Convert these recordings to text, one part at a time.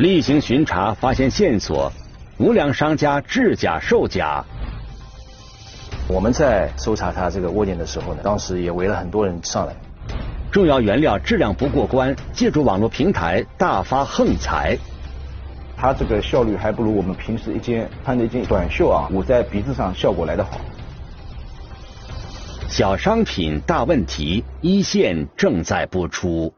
例行巡查发现线索，无良商家制假售假。我们在搜查他这个窝点的时候呢，当时也围了很多人上来。重要原料质量不过关，借助网络平台大发横财。 他这个效率还不如我们平时一件穿的一件短袖啊，捂在鼻子上效果来得好。小商品大问题，一线正在播出。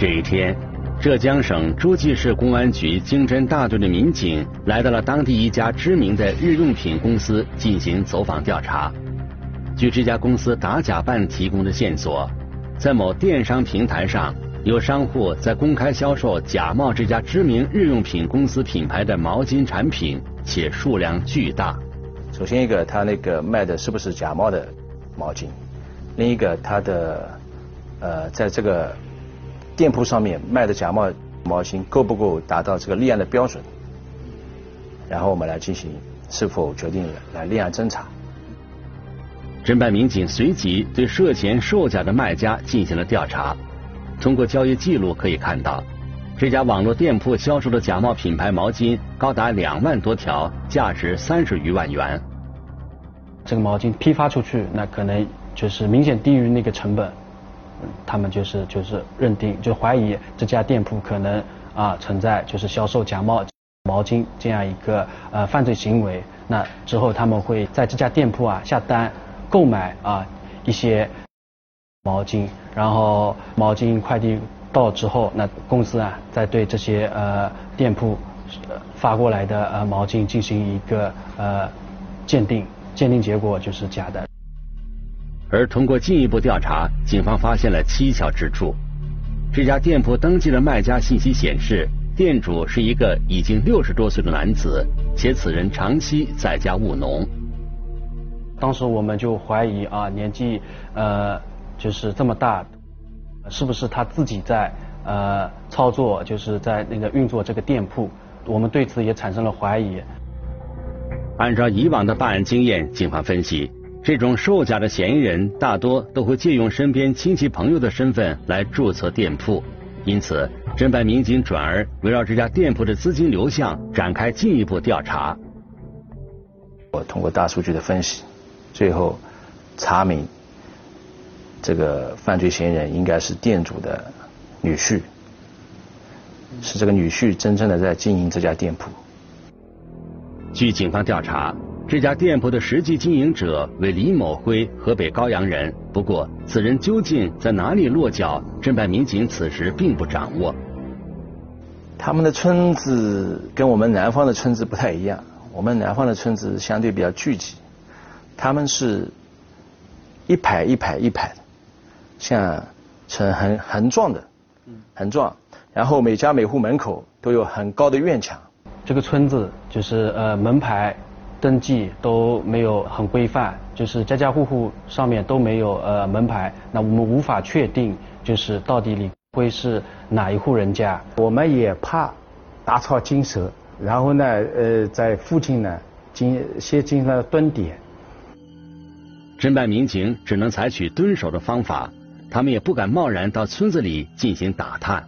这一天，浙江省诸暨市公安局经侦大队的民警来到了当地一家知名的日用品公司进行走访调查。据这家公司打假办提供的线索，在某电商平台上。 有商户在公开销售假冒这家知名日用品公司品牌的毛巾产品，且数量巨大。首先一个，他那个卖的是不是假冒的毛巾？另一个，他的在这个店铺上面卖的假冒毛巾够不够达到这个立案的标准？然后我们来进行是否决定来立案侦查。侦办民警随即对涉嫌售假的卖家进行了调查。 通过交易记录可以看到，这家网络店铺销售的假冒品牌毛巾高达2万多条，价值30余万元。这个毛巾批发出去，那可能就是明显低于那个成本，他们就是认定，就怀疑这家店铺可能存在就是销售假冒毛巾这样一个犯罪行为。那之后他们会在这家店铺下单购买一些。 毛巾，然后毛巾快递到之后，那公司再对这些店铺发过来的毛巾进行一个鉴定，鉴定结果就是假的。而通过进一步调查，警方发现了蹊跷之处。这家店铺登记的卖家信息显示，店主是一个已经60多岁的男子，且此人长期在家务农。当时我们就怀疑年纪就是这么大，是不是他自己在操作，就是在那个运作这个店铺？我们对此也产生了怀疑。按照以往的办案经验，警方分析，这种售假的嫌疑人大多都会借用身边亲戚朋友的身份来注册店铺，因此，侦办民警转而围绕这家店铺的资金流向展开进一步调查。我通过大数据的分析，最后查明。 这个犯罪嫌疑人应该是店主的女婿，是这个女婿真正的在经营这家店铺。据警方调查，这家店铺的实际经营者为李某辉，河北高阳人。不过，此人究竟在哪里落脚，侦办民警此时并不掌握。他们的村子跟我们南方的村子不太一样，我们南方的村子相对比较聚集，他们是一排一排一排的。 像呈横状的，横状，然后每家每户门口都有很高的院墙。这个村子就是门牌登记都没有很规范，就是家家户户上面都没有门牌，那我们无法确定就是到底李辉是哪一户人家。我们也怕打草惊蛇，然后呢在附近呢进行了蹲点。侦办民警只能采取蹲守的方法。 他们也不敢贸然到村子里进行打探，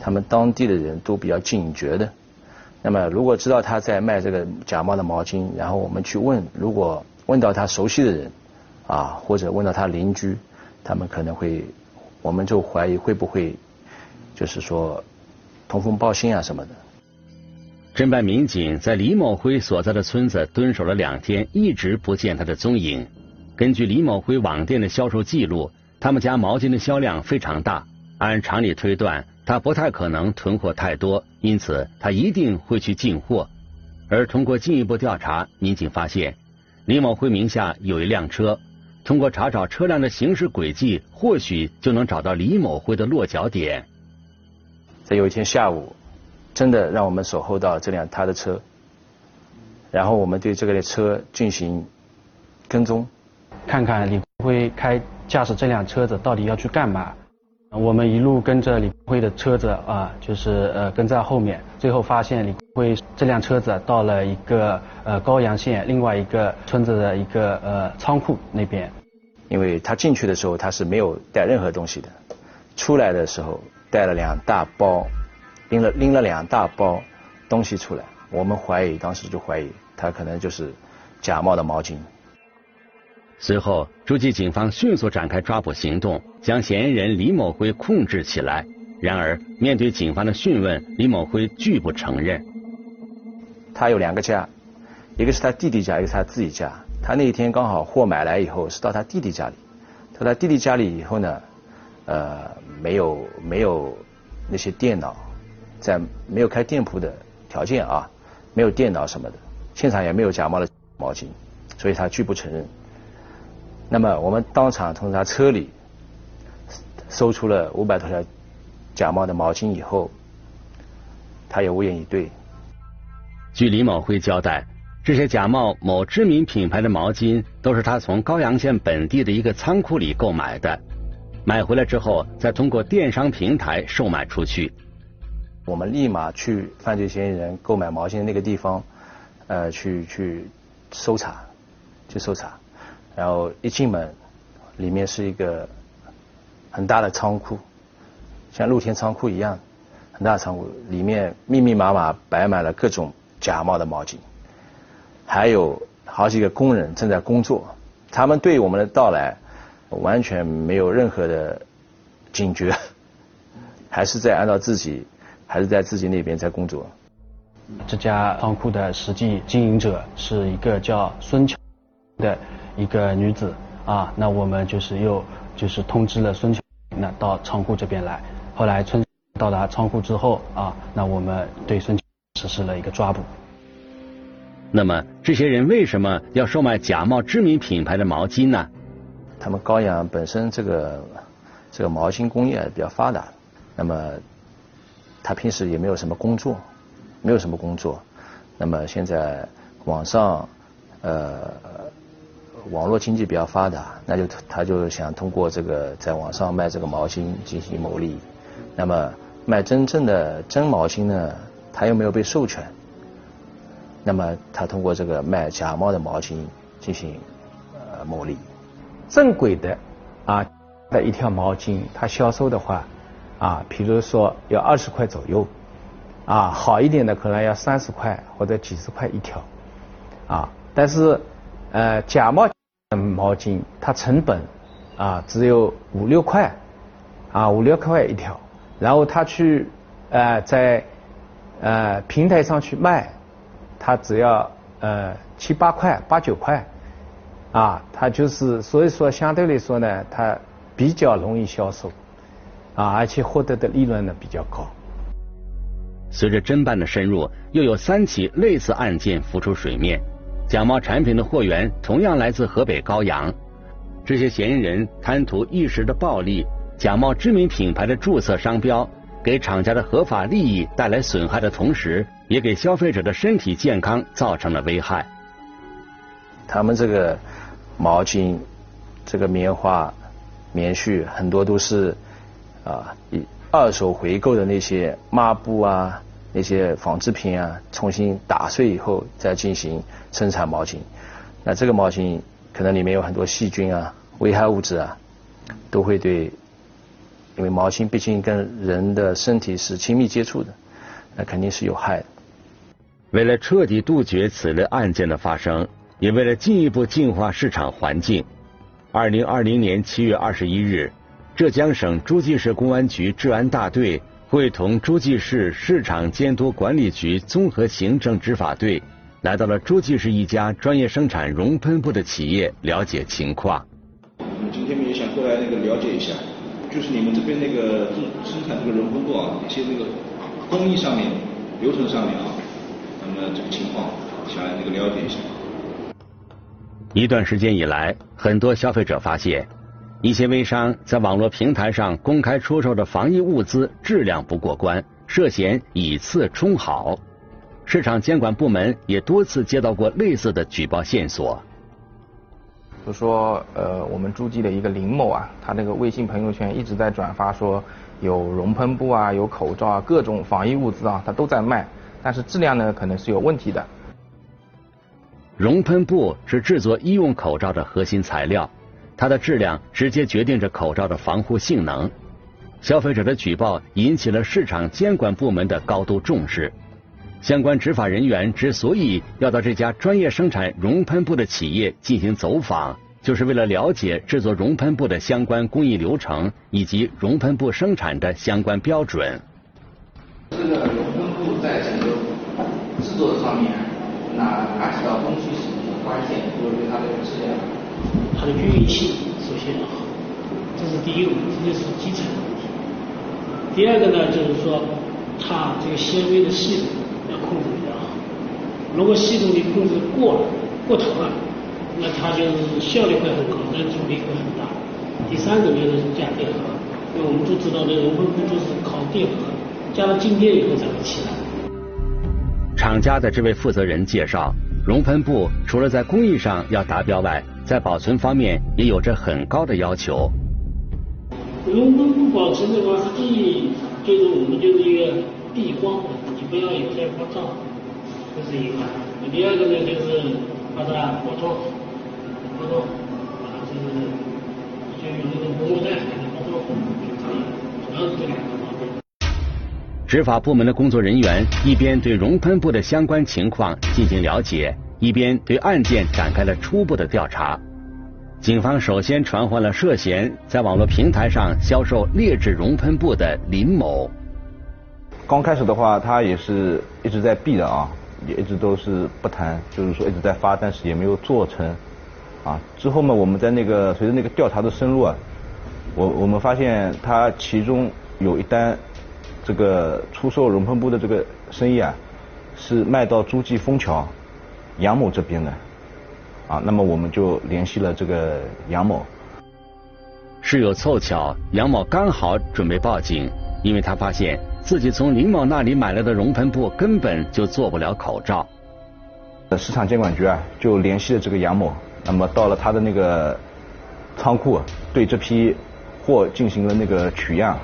他们当地的人都比较警觉的。那么，如果知道他在卖这个假冒的毛巾，然后我们去问，如果问到他熟悉的人，或者问到他邻居，他们可能会，我们就怀疑会不会，就是说通风报信什么的。侦办民警在李某辉所在的村子蹲守了2天，一直不见他的踪影。根据李某辉网店的销售记录。 他们家毛巾的销量非常大，按常理推断，他不太可能囤货太多，因此他一定会去进货。而通过进一步调查，民警发现李某辉名下有一辆车，通过查找车辆的行驶轨迹，或许就能找到李某辉的落脚点。在有一天下午，真的让我们守候到他的车，然后我们对这个车进行跟踪，看看李辉驾驶这辆车子到底要去干嘛？我们一路跟着李辉的车子跟在后面，最后发现李辉这辆车子到了一个高阳县另外一个村子的一个仓库那边。因为他进去的时候他是没有带任何东西的，出来的时候带了两大包，拎了两大包东西出来。我们怀疑，当时就怀疑他可能就是假冒的毛巾。随后，诸暨警方迅速展开抓捕行动，将嫌疑人李某辉控制起来。然而，面对警方的讯问，李某辉拒不承认。他有两个家，一个是他弟弟家，一个是他自己家。他那一天刚好货买来以后是到他弟弟家里，到他弟弟家里以后呢，没有那些电脑，在没有开店铺的条件啊，没有电脑什么的，现场也没有假冒的毛巾，所以他拒不承认。那么我们当场从他车里搜出了500多条假冒的毛巾以后，他也无言以对。据李某辉交代，这些假冒某知名品牌的毛巾都是他从高阳县本地的一个仓库里购买的，买回来之后再通过电商平台售卖出去。我们立马去犯罪嫌疑人购买毛巾的那个地方，去搜查，然后一进门，里面是一个很大的仓库，像露天仓库一样，很大的仓库，里面密密麻麻摆满了各种假冒的毛巾。还有好几个工人正在工作，他们对我们的到来完全没有任何的警觉，还是在自己那边在工作。这家仓库的实际经营者是一个叫孙乔的一个女子啊，那我们又通知了孙乔，那到仓库这边来。后来孙乔到达仓库之后啊，那我们对孙乔实施了一个抓捕。那么这些人为什么要售卖假冒知名品牌的毛巾呢？他们高阳本身这个毛巾工业比较发达，那么他平时也没有什么工作，那么现在网上网络经济比较发达，那就他就想通过这个在网上卖这个毛巾进行牟利。那么卖真正的真毛巾呢，他又没有被授权。那么他通过这个卖假冒的毛巾进行牟利。正规的的一条毛巾，他销售的话比如说要20块左右好一点的可能要30块或者几十块一条但是假冒毛巾它成本只有5-6块5-6块一条，然后他去在平台上去卖，他只要7-8块8-9块他就是所以说相对来说呢，他比较容易销售而且获得的利润呢比较高。随着侦办的深入，又有3起类似案件浮出水面，假冒产品的货源同样来自河北高阳。这些嫌疑人贪图一时的暴利，假冒知名品牌的注册商标，给厂家的合法利益带来损害的同时，也给消费者的身体健康造成了危害。他们这个毛巾、这个棉花、棉絮很多都是以二手回购的那些抹布那些纺织品重新打碎以后再进行生产毛巾。那这个毛巾可能里面有很多细菌危害物质都会对，因为毛巾毕竟跟人的身体是亲密接触的，那肯定是有害的。为了彻底杜绝此类案件的发生，也为了进一步净化市场环境，2020年7月21日，浙江省诸暨市公安局治安大队会同诸暨市市场监督管理局综合行政执法队，来到了诸暨市一家专业生产熔喷布的企业了解情况。我们今天也想过来了解一下，就是你们这边生产这个熔喷布一些工艺上面、流程上面那么这个情况想来了解一下。一段时间以来，很多消费者发现，一些微商在网络平台上公开出售的防疫物资质量不过关，涉嫌以次充好。市场监管部门也多次接到过类似的举报线索。比如说，我们诸暨的一个林某他那个微信朋友圈一直在转发说有熔喷布有口罩各种防疫物资他都在卖，但是质量呢可能是有问题的。熔喷布是制作医用口罩的核心材料，它的质量直接决定着口罩的防护性能。消费者的举报引起了市场监管部门的高度重视。相关执法人员之所以要到这家专业生产熔喷布的企业进行走访，就是为了了解制作熔喷布的相关工艺流程以及熔喷布生产的相关标准。这个熔喷布在整个制作上面，拿起到工具使用的关键，就是对它的质量、它的均匀性，首先要好，这是第一个问题，这是基层的问题。第二个呢，就是说它这个纤维的系统要控制比较好，如果系统的控制过头了。 那它就是效率会很高，但阻力会很大。第三个呢就是加电荷，因为我们都知道这熔喷布就是靠电荷，加了静电以后才会起来。厂家的这位负责人介绍，熔喷布除了在工艺上要达标外，在保存方面也有着很高的要求。熔喷布保存的话，就是我们就是一个避光，你不要有太过照，这是一个。第二个呢就是把它果冻。 执法部门的工作人员一边对熔喷布的相关情况进行了解，一边对案件展开了初步的调查。警方首先传唤了涉嫌在网络平台上销售劣质熔喷布的林某。刚开始的话，他也是一直在避的啊，也一直都是不谈，就是说一直在发，但是也没有做成。 啊，之后嘛，我们在那个随着那个调查的深入啊，我们发现他其中有一单这个出售熔喷布的这个生意啊，是卖到诸暨枫桥杨某这边的啊。那么我们就联系了这个杨某。事有凑巧，杨某刚好准备报警，因为他发现自己从林某那里买来的熔喷布根本就做不了口罩。市场监管局啊，就联系了这个杨某。 那么到了他的那个仓库，对这批货进行了那个取样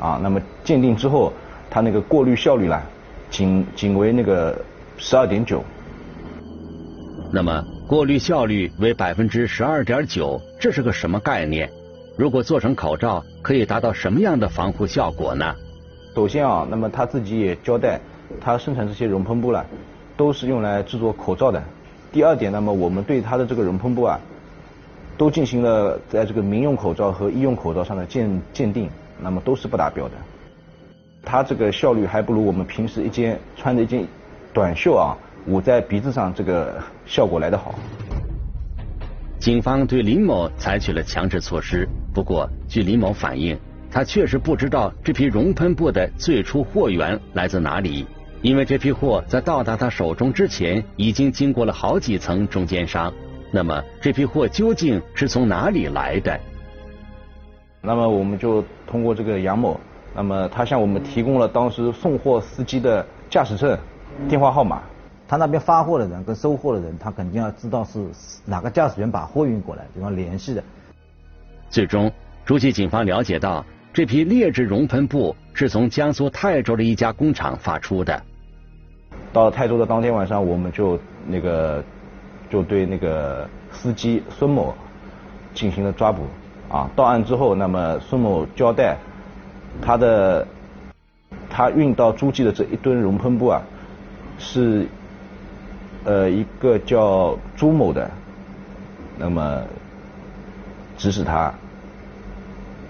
啊，那么鉴定之后，他那个过滤效率呢，仅为那个12.9%。那么过滤效率为12.9%，这是个什么概念？如果做成口罩，可以达到什么样的防护效果呢？首先啊，那么他自己也交代，他生产这些熔喷布呢，都是用来制作口罩的。 第二点，那么我们对它的这个熔喷布啊，都进行了在这个民用口罩和医用口罩上的鉴定，那么都是不达标的。它这个效率还不如我们平时穿着一件短袖啊，捂在鼻子上这个效果来得好。警方对林某采取了强制措施，不过据林某反映，他确实不知道这批熔喷布的最初货源来自哪里。 因为这批货在到达他手中之前，已经经过了好几层中间商。那么这批货究竟是从哪里来的？那么我们就通过这个杨某，那么他向我们提供了当时送货司机的驾驶证、电话号码。他那边发货的人跟收货的人，他肯定要知道是哪个驾驶员把货运过来，比方联系的。最终，诸暨警方了解到，这批劣质熔喷布是从江苏泰州的一家工厂发出的。 到了泰州的当天晚上，我们就对那个司机孙某进行了抓捕。啊，到案之后，那么孙某交代，他运到诸暨的这一吨熔喷布啊，是一个叫朱某的，那么指使他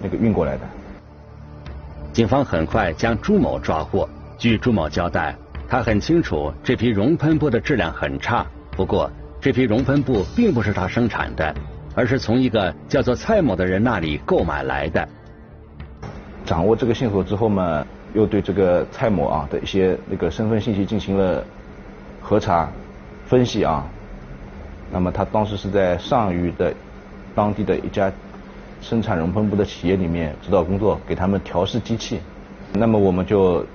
那个运过来的。警方很快将朱某抓获。据朱某交代。 他很清楚这批熔喷布的质量很差，不过这批熔喷布并不是他生产的，而是从一个叫做蔡某的人那里购买来的。掌握这个线索之后嘛，又对这个蔡某啊的一些那个身份信息进行了核查、分析啊。那么他当时是在上虞的当地的一家生产熔喷布的企业里面指导工作，给他们调试机器。 那么我们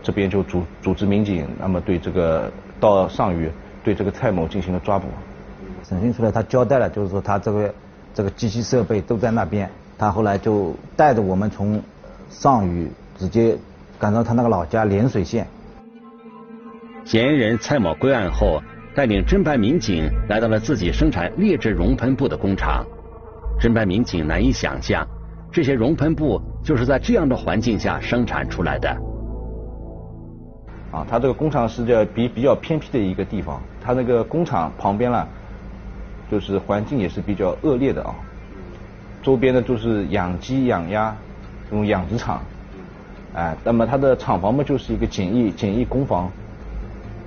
这边组织民警，那么对这个到上虞对这个蔡某进行了抓捕。审讯出来，他交代了，就是说他这个机器设备都在那边。他后来就带着我们从上虞直接赶到他那个老家涟水县。嫌疑人蔡某归案后，带领侦办民警来到了自己生产劣质熔喷布的工厂。侦办民警难以想象。这些熔喷布就是在这样的环境下生产出来的。啊，它这个工厂是在比较偏僻的一个地方，它那个工厂旁边呢，就是环境也是比较恶劣的啊。周边呢就是养鸡养鸭这种养殖场，哎，那么它的厂房嘛就是一个简易工房，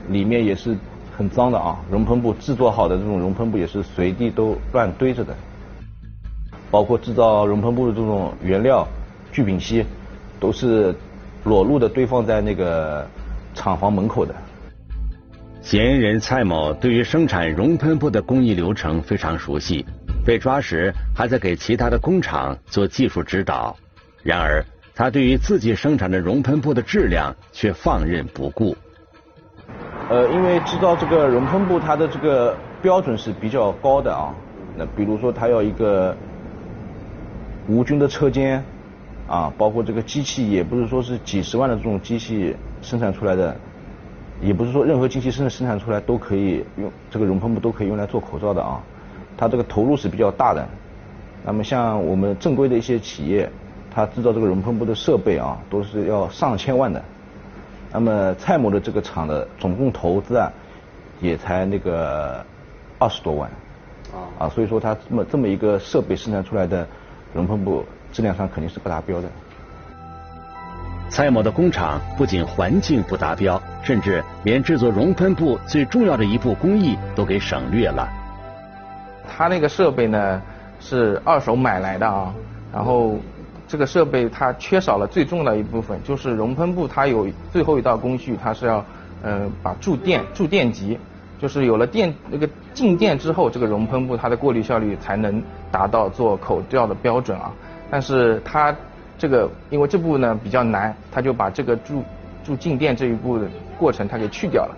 里面也是很脏的啊。熔喷布制作好的这种熔喷布也是随地都乱堆着的。 包括制造熔喷布的这种原料聚丙烯，都是裸露的堆放在那个厂房门口的。嫌疑人蔡某对于生产熔喷布的工艺流程非常熟悉，被抓时还在给其他的工厂做技术指导。然而，他对于自己生产的熔喷布的质量却放任不顾。因为制造这个熔喷布，它的这个标准是比较高的啊。那比如说，它要一个 无菌的车间啊，包括这个机器，也不是说是几十万的这种机器生产出来的，也不是说任何机器生产出来都可以用这个熔喷布都可以用来做口罩的啊。它这个投入是比较大的。那么像我们正规的一些企业，它制造这个熔喷布的设备啊，都是要上千万的。那么蔡某的这个厂的总共投资啊，也才那个20多万啊，所以说它这么一个设备生产出来的 熔喷布质量上肯定是不达标的。蔡某的工厂不仅环境不达标，甚至连制作熔喷布最重要的一步工艺都给省略了。他那个设备呢是二手买来的啊，然后这个设备它缺少了最重要的一部分，就是熔喷布它有最后一道工序，它是要把注电极，就是有了电那个 静电之后，这个熔喷布它的过滤效率才能达到做口罩的标准啊。但是它这个因为这步呢比较难，它就把这个注静电这一步的过程它给去掉了。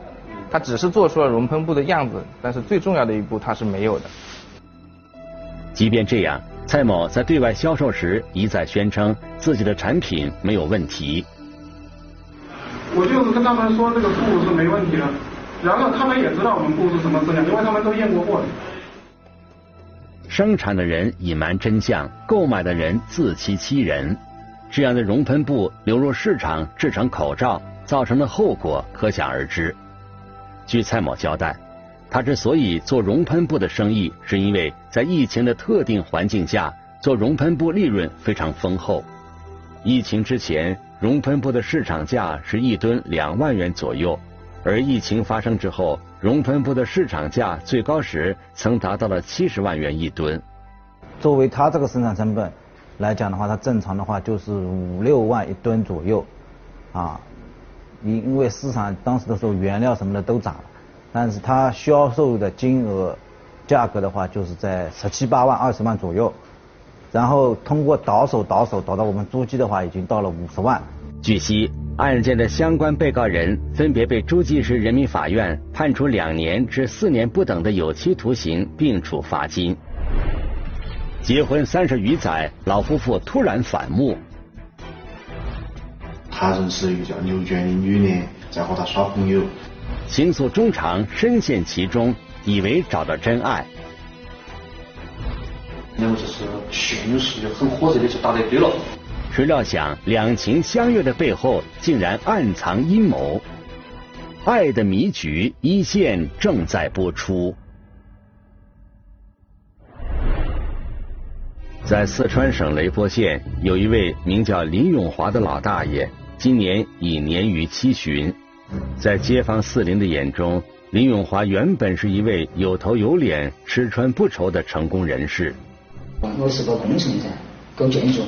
它只是做出了熔喷布的样子，但是最重要的一步它是没有的。即便这样，蔡某在对外销售时一再宣称自己的产品没有问题。我就是跟他们说这个布是没问题的。 然后他们也知道我们布是什么质量，因为他们都验过货的。生产的人隐瞒真相，购买的人自欺欺人，这样的熔喷布流入市场制成口罩，造成的后果可想而知。据蔡某交代，他之所以做熔喷布的生意，是因为在疫情的特定环境下，做熔喷布利润非常丰厚。疫情之前，熔喷布的市场价是1吨2万元左右。 而疫情发生之后，熔喷布的市场价最高时曾达到了70万元一吨。作为它这个生产成本来讲的话，它正常的话就是5、6万一吨左右啊。因为市场当时的时候原料什么的都涨了，但是它销售的金额价格的话就是在17、8万、20万左右。然后通过倒手到我们诸暨的话，已经到了50万。据悉， 案件的相关被告人分别被诸暨市人民法院判处2年至4年不等的有期徒刑，并处罚金。结婚30余载，老夫妇突然反目。他人是一个叫刘娟的女的在和他耍朋友，情愫终长，深陷其中，以为找到真爱。然后就是迅速很火热的就打对了。 谁料想，两情相悦的背后竟然暗藏阴谋，爱的迷局一线正在播出。在四川省雷波县，有一位名叫林永华的老大爷，今年已年逾70旬。在街坊四邻的眼中，林永华原本是一位有头有脸、吃穿不愁的成功人士。我是个工程噻，搞建筑。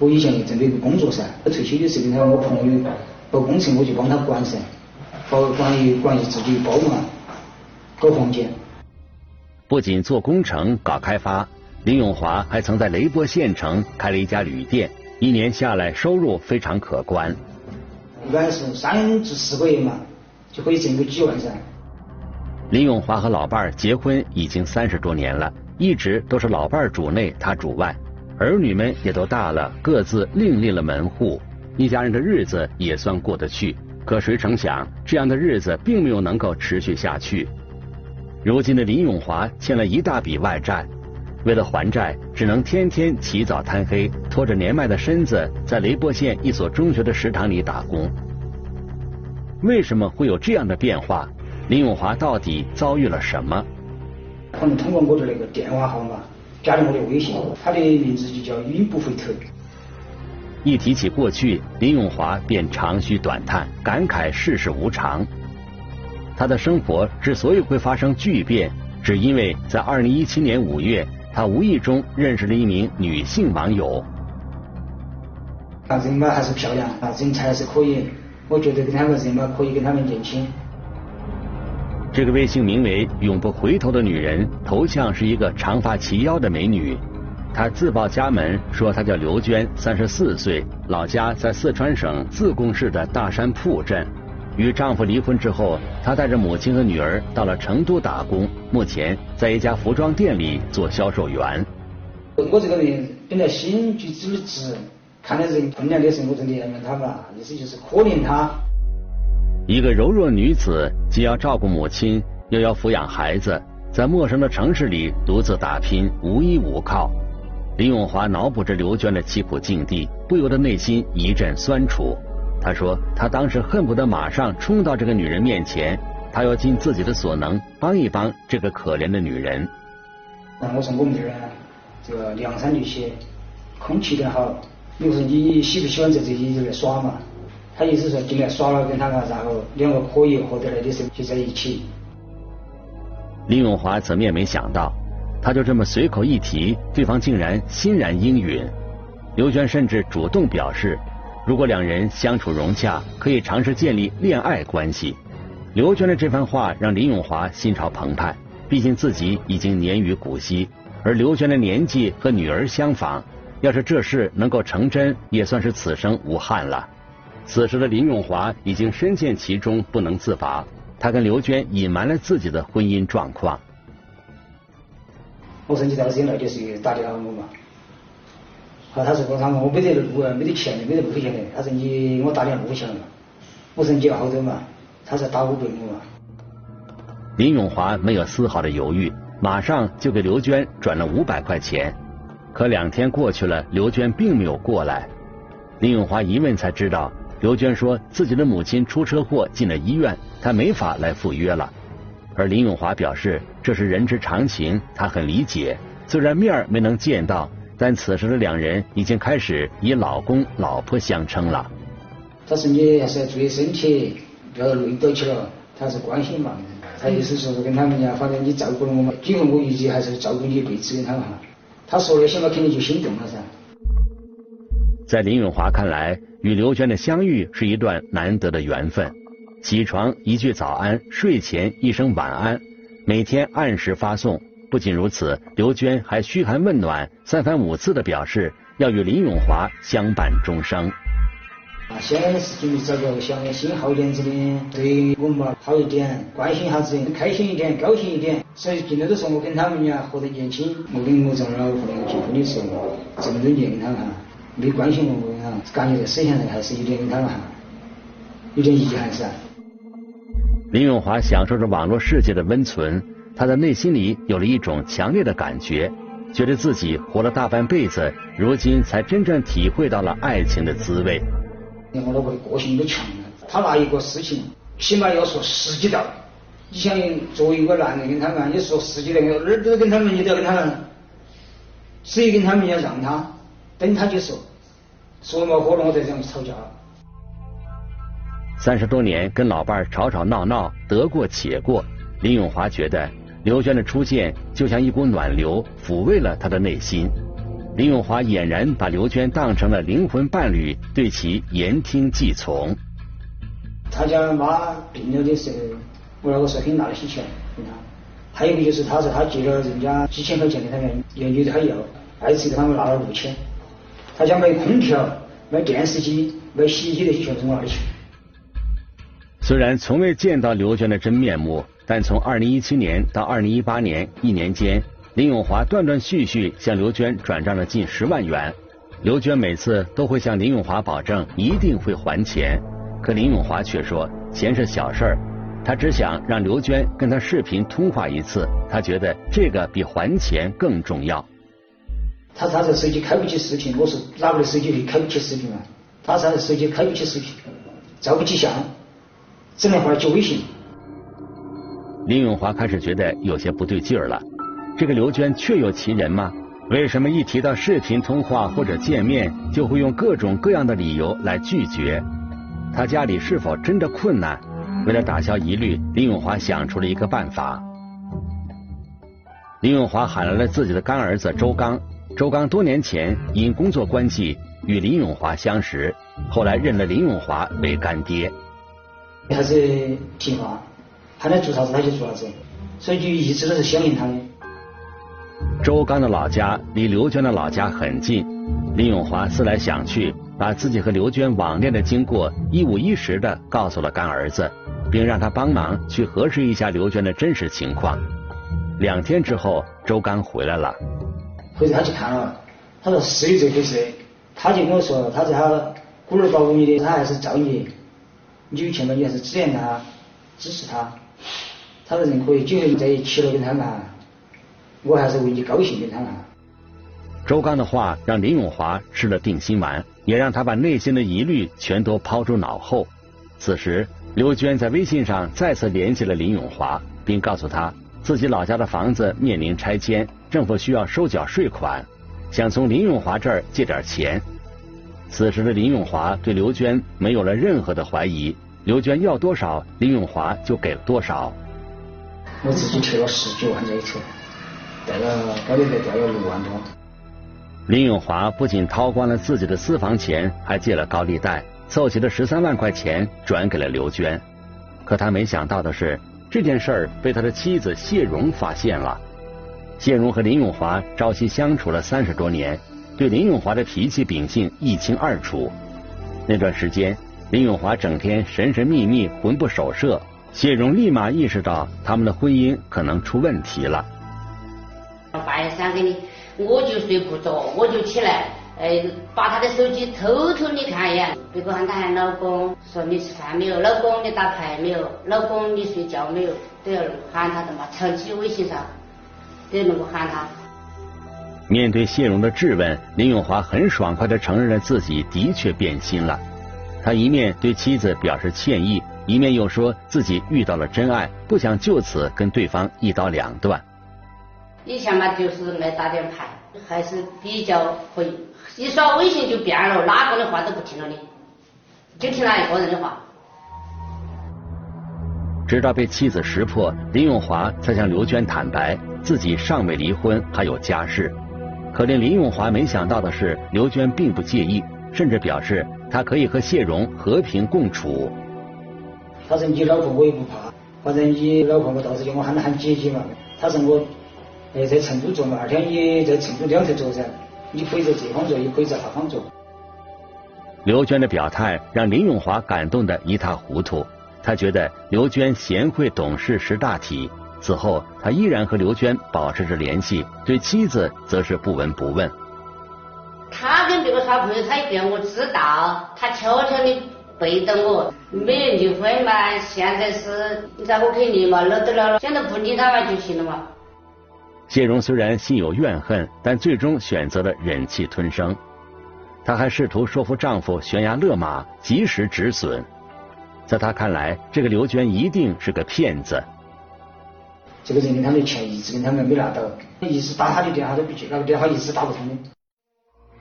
我以前也真的有个工作噻，我退休的时候呢，我朋友搞工程，我就帮他管噻，管理自己包嘛，搞房间。不仅做工程、搞开发，林永华还曾在雷波县城开了一家旅店，1年下来收入非常可观。一般是3至4个月嘛，就可以挣个几万噻。林永华和老伴儿结婚已经30多年了，一直都是老伴儿主内，他主外。 儿女们也都大了，各自另立了门户，一家人的日子也算过得去。可谁成想，这样的日子并没有能够持续下去。如今的林永华欠了一大笔外债，为了还债，只能天天起早贪黑，拖着年迈的身子，在雷波县一所中学的食堂里打工。为什么会有这样的变化？林永华到底遭遇了什么？他们通过我的那个电话号码加了我的微信，他的名字就叫雨不回头。一提起过去，林永华便长吁短叹，感慨世事无常。他的生活之所以会发生巨变，只因为在2017年5月，他无意中认识了一名女性网友。啊，人嘛还是漂亮，啊，人才是可以，我觉得跟他们人嘛可以跟他们年轻。这个微信名为“永不回头”的女人，头像是一个长发齐腰的美女。她自报家门，说她叫刘娟，34岁，老家在四川省自贡市的大山铺镇。与丈夫离婚之后，她带着母亲和女儿到了成都打工，目前在一家服装店里做销售员。我这个人本来心就直直，看到人困难的时候，我就怜悯她嘛，意思就是可怜她。一个柔弱女子，既要照顾母亲，又要抚养孩子，在陌生的城市里独自打拼，无依无靠。林永华脑补着刘娟的凄苦境地，不由得内心一阵酸楚。他说，他当时恨不得马上冲到这个女人面前，他要尽自己的所能帮一帮这个可怜的女人。那我说我妹儿啊，这个凉山那些空气的好，又是你喜不喜欢在这里耍嘛？他意思说进来耍了跟他，然后两个可以合得来的时候就在一起。林永华怎么也没想到，他就这么随口一提，对方竟然欣然应允。刘娟甚至主动表示，如果两人相处融洽，可以尝试建立恋爱关系。刘娟的这番话让林永华心潮澎湃，毕竟自己已经年逾古稀，而刘娟的年纪和女儿相仿，要是这事能够成真，也算是此生无憾了。此时的林永华已经深陷其中不能自拔，他跟刘娟隐瞒了自己的婚姻状况。我申请到这来就是打电话我嘛，好，他说他们我没得路啊，没得钱的，没得路钱的，他说你我打电话不行了，我申请好多嘛，他说打500我嘛。林永华没有丝毫的犹豫，马上就给刘娟转了500块钱，可2天过去了，刘娟并没有过来。林永华一问才知道，刘娟说自己的母亲出车祸进了医院，她没法来赴约了。而林永华表示这是人之常情，他很理解，虽然面儿没能见到，但此时的两人已经开始以老公老婆相称了。他说你还是要注意身体，不要累到去了，他是关心嘛，他意思说跟他们讲，反正你照顾了我嘛，今后我一直还是照顾你一辈子，他嘛，他说了什么肯定就心动了噻。在林永华看来，与刘娟的相遇是一段难得的缘分。起床一句早安，睡前一声晚安，每天按时发送。不仅如此，刘娟还嘘寒问暖，3番5次的表示要与林永华相伴终生。啊，现在是准备找个像心好一点子的，对我们好一点，关心下子，开心一点，高兴一点。所以现在都说我跟他们呀活得年轻，我跟我丈母娘和结婚的时候，这么多年他看。没关系，我啊，感觉在思想上还是有点遗憾噻。林永华享受着网络世界的温存，他的内心里有了一种强烈的感觉，觉得自己活了大半辈子，如今才真正体会到了爱情的滋味。我老婆的个性都强了，他拿一个事情起码要说10几道。你想作为一个男人跟他们，你说10几道，哪儿都跟他们，你都跟他们，所以跟他们要让他等他就说嘛，可能我在这样吵架。30多年跟老伴吵吵闹闹，得过且过。林永华觉得刘娟的出现就像一股暖流，抚慰了他的内心。林永华俨然把刘娟当成了灵魂伴侣，对其言听计从。他家妈病了的时候，我那个时候很拿得起钱给他，还有一个就是他说他借了人家几千块钱给他们，也有的还要，还是他们拿了5000。他想买空调、买电视机、买洗衣机的钱从哪里去？虽然从未见到刘娟的真面目，但从2017年到2018年1年间，林永华断断续续向刘娟转账了近10万元。刘娟每次都会向林永华保证一定会还钱，可林永华却说钱是小事儿，他只想让刘娟跟他视频通话一次，他觉得这个比还钱更重要。他在手机开不起视频，我说哪个的手机里开不起视频啊？他在手机开不起视频，照不起相，只能回来就微信。林永华开始觉得有些不对劲儿了，这个刘娟确有其人吗？为什么一提到视频通话或者见面，就会用各种各样的理由来拒绝？他家里是否真的困难？为了打消疑虑，林永华想出了一个办法。林永华喊来了自己的干儿子周刚。周刚多年前因工作关系与林永华相识，后来认了林永华为干爹。他是听话，他来做啥子他就做啥子，所以就一直都是相信他的。周刚的老家离刘娟的老家很近，林永华思来想去，把自己和刘娟网恋的经过一五一十的告诉了干儿子，并让他帮忙去核实一下刘娟的真实情况。2天之后，周刚回来了，回去他去看了，他说是有这回事，他就跟我说，他说他孤儿寡母的，他还是造孽，你有钱了你还是支援他，支持他，他说人可以，就是在一起了跟他嘛。我还是为你高兴给他了。周刚的话让林永华吃了定心丸，也让他把内心的疑虑全都抛诸脑后。此时，刘娟在微信上再次联系了林永华，并告诉他自己老家的房子面临拆迁，政府需要收缴税款，想从林永华这儿借点钱。此时的林永华对刘娟没有了任何的怀疑，刘娟要多少，林永华就给了多少。我自己贴了19万这一车。贷了6万多。林永华不仅掏光了自己的私房钱，还借了高利贷，凑齐了13万块钱转给了刘娟。可他没想到的是，这件事儿被他的妻子谢荣发现了。谢荣和林永华朝夕相处了30多年，对林永华的脾气秉性一清二楚。那段时间，林永华整天神神秘秘，魂不守舍，谢荣立马意识到他们的婚姻可能出问题了。半夜3给你，我就睡不着，我就起来，把他的手机偷偷的看一眼。别个喊他喊老公，说你吃饭没有？老公你打牌没有？老公你睡觉没有？都要喊他的嘛，长期微信上都能够喊他。面对谢荣的质问，林永华很爽快的承认了自己的确变心了。他一面对妻子表示歉意，一面又说自己遇到了真爱，不想就此跟对方一刀两断。以前嘛就是来打点牌，还是比较会，一刷微信就变了，哪个的话都不听了的，就听那一个人的话。直到被妻子识破，林永华才向刘娟坦白自己尚未离婚，还有家室。可令林永华没想到的是，刘娟并不介意，甚至表示她可以和谢荣和平共处。他说你老婆我也不怕，反正你老婆我到时间我喊她喊姐姐嘛。他说我。在成都做嘛，2天也在成都2头做噻，你可以在这方做，也可以在那方做。刘娟的表态让林永华感动得一塌糊涂，他觉得刘娟贤惠懂事识大体。此后，他依然和刘娟保持着联系，对妻子则是不闻不问。他跟别个耍朋友，他一点我知道，他悄悄的背着我，没有离婚嘛，现在是你咋我可以离嘛，老都老了，现在不理他嘛就行了嘛。谢荣虽然心有怨恨，但最终选择了忍气吞声。她还试图说服丈夫悬崖勒马，及时止损。在她看来，这个刘娟一定是个骗子。这个人跟他的钱一直跟他们没拿到，一直打他的电话都不接，那个电话一直打不通的。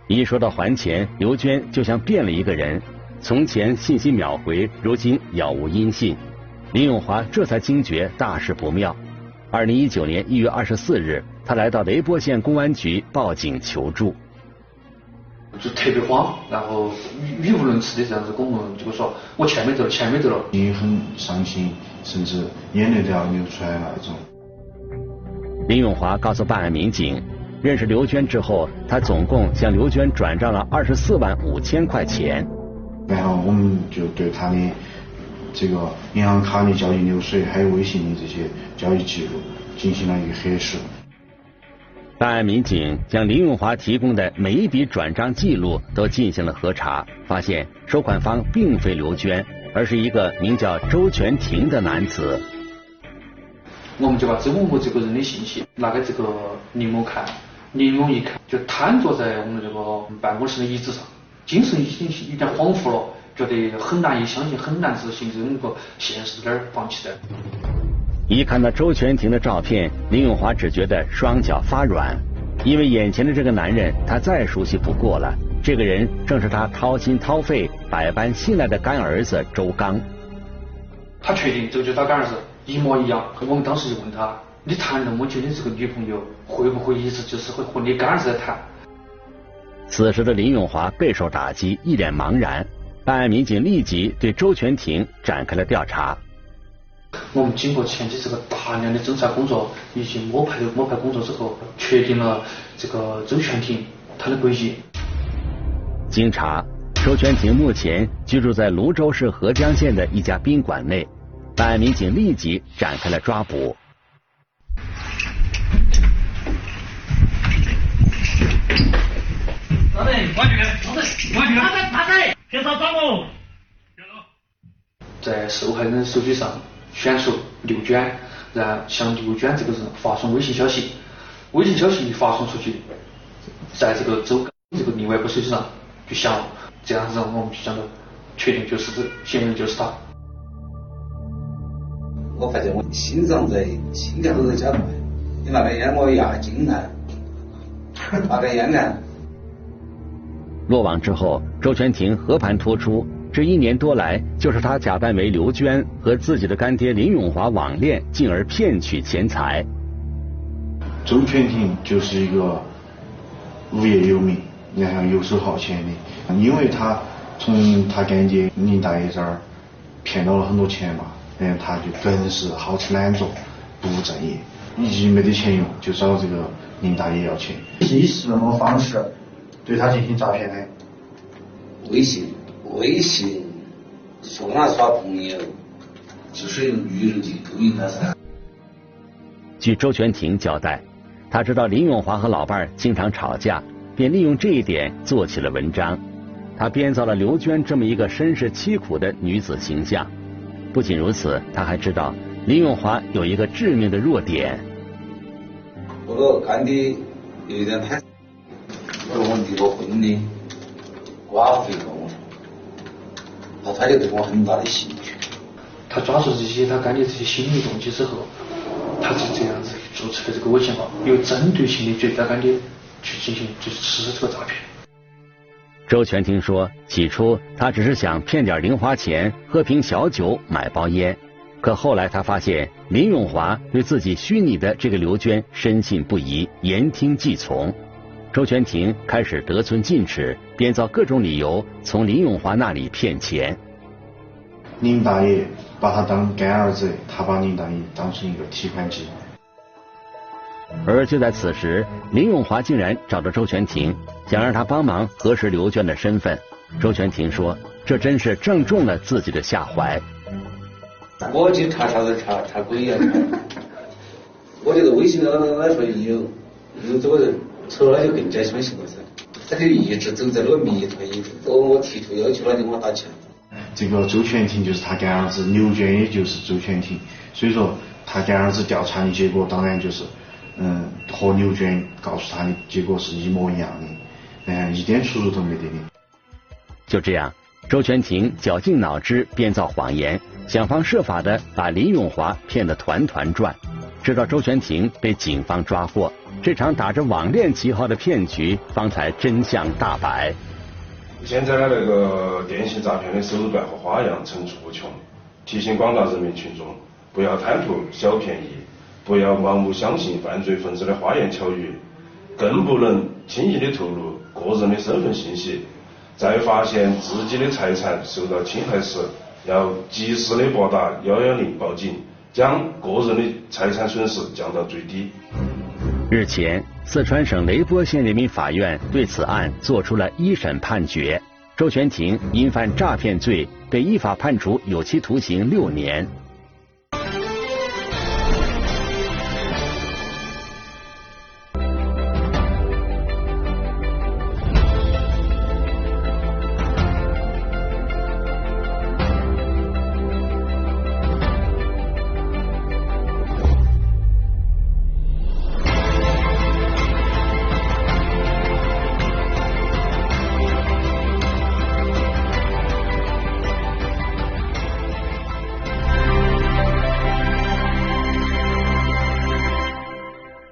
一说到还钱，刘娟就像变了一个人，从前信息秒回，如今杳无音信。林永华这才惊觉大事不妙。2019年1月24日，他来到雷波县公安局报警求助。就特别慌，然后语无伦次的这样子跟我们就说：“我钱没得了。”也很伤心，甚至眼泪都要流出来那种。林永华告诉办案民警，认识刘娟之后，他总共向刘娟转账了24万5千块钱。然后我们就对他的。这个银行卡的交易流水，还有微信的这些交易记录进行了一个核实。办案民警将林永华提供的每一笔转账记录都进行了核查，发现收款方并非刘娟，而是一个名叫周全庭的男子。我们就把周某某这个人的信息拿给这个林某看，林某一看就瘫坐在我们这个办公室的椅子上，精神已经有点恍惚了，觉得很难以相信，很难置信这种个现实点放弃的。一看到周全庭的照片，林永华只觉得双脚发软，因为眼前的这个男人他再熟悉不过了，这个人正是他掏心掏肺、百般信赖的干儿子周刚。他确定这个就是他干儿子，一模一样。我们当时就问他，你谈那么久的这个女朋友，会不会一直就是会和你干儿子在谈？此时的林永华备受打击，一脸茫然。办案民警立即对周全庭展开了调查。我们经过前期这个大量的侦查工作以及摸排工作之后，确定了这个周全庭他的轨迹。经查，周全庭目前居住在泸州市合江县的一家宾馆内，办案民警立即展开了抓捕。在受害人手机上选出刘娟，然后向刘娟这个人发送微信消息，微信消息一发送出去，在这个周刚这个另外一个手机上就响了，这样子我们就想到确定就是这嫌疑人就是他。我发现我心脏在心跳都在加快，你那根烟我压惊了，那根烟呢？落网之后，周全庭和盘托出。这1年多来，就是他假扮为刘娟和自己的干爹林永华网恋，进而骗取钱财。周全庭就是一个无业游民，然后游手好闲的，因为他从他干爹林大爷这儿骗到了很多钱嘛，然后他就更是好吃懒做，不务正业，一直没得钱用，就找这个林大爷要钱，以什么方式对他进行诈骗呢？微信说俺耍朋友，就是用女人的勾引他噻。据周全庭交代，他知道林永华和老伴经常吵架，便利用这一点做起了文章。他编造了刘娟这么一个身世凄苦的女子形象。不仅如此，他还知道林永华有一个致命的弱点。我说干爹有点太，我说我离过婚的，寡妇一个。他就对我很大的兴趣，他抓住这些他干爹这些心理动机之后，他是这样子做出的这个危险吧，有针对性的对他干爹去进行就是实施这个诈骗。周全庭说，起初他只是想骗点零花钱，喝瓶小酒，买包烟，可后来他发现林永华对自己虚拟的这个刘娟深信不疑，言听计从。周全庭开始得寸进尺，编造各种理由从林永华那里骗钱。林大爷把他当干儿子，他把林大爷当成一个提款机。而就在此时，林永华竟然找到周全庭，想让他帮忙核实刘娟的身份。周全庭说，这真是正中了自己的下怀。我去查鬼呀！我觉得微信来说有这个人。所以他就更加相信了噻，他就一直走在那个迷途，我提出要求他就给我打钱。这个周全庭就是他干儿子，刘娟也就是周全庭，所以说他干儿子调查的结果当然就是，和刘娟告诉他的结果是一模一样的，一点出入都没得的。就这样，周全庭绞尽脑汁编造谎言，想方设法的把林永华骗得团团转。直到周全庭被警方抓获，这场打着网恋旗号的骗局方才真相大白。现在那个电信诈骗的手段和花样层出不穷，提醒广大人民群众不要贪图小便宜，不要盲目相信犯罪分子的花言巧语，更不能轻易的透露个人的身份信息。在发现自己的财产受到侵害时，要及时的拨打110报警，将个人的财产损失降到最低。日前，四川省雷波县人民法院对此案作出了1审判决，周全庭因犯诈骗罪被依法判处有期徒刑6年。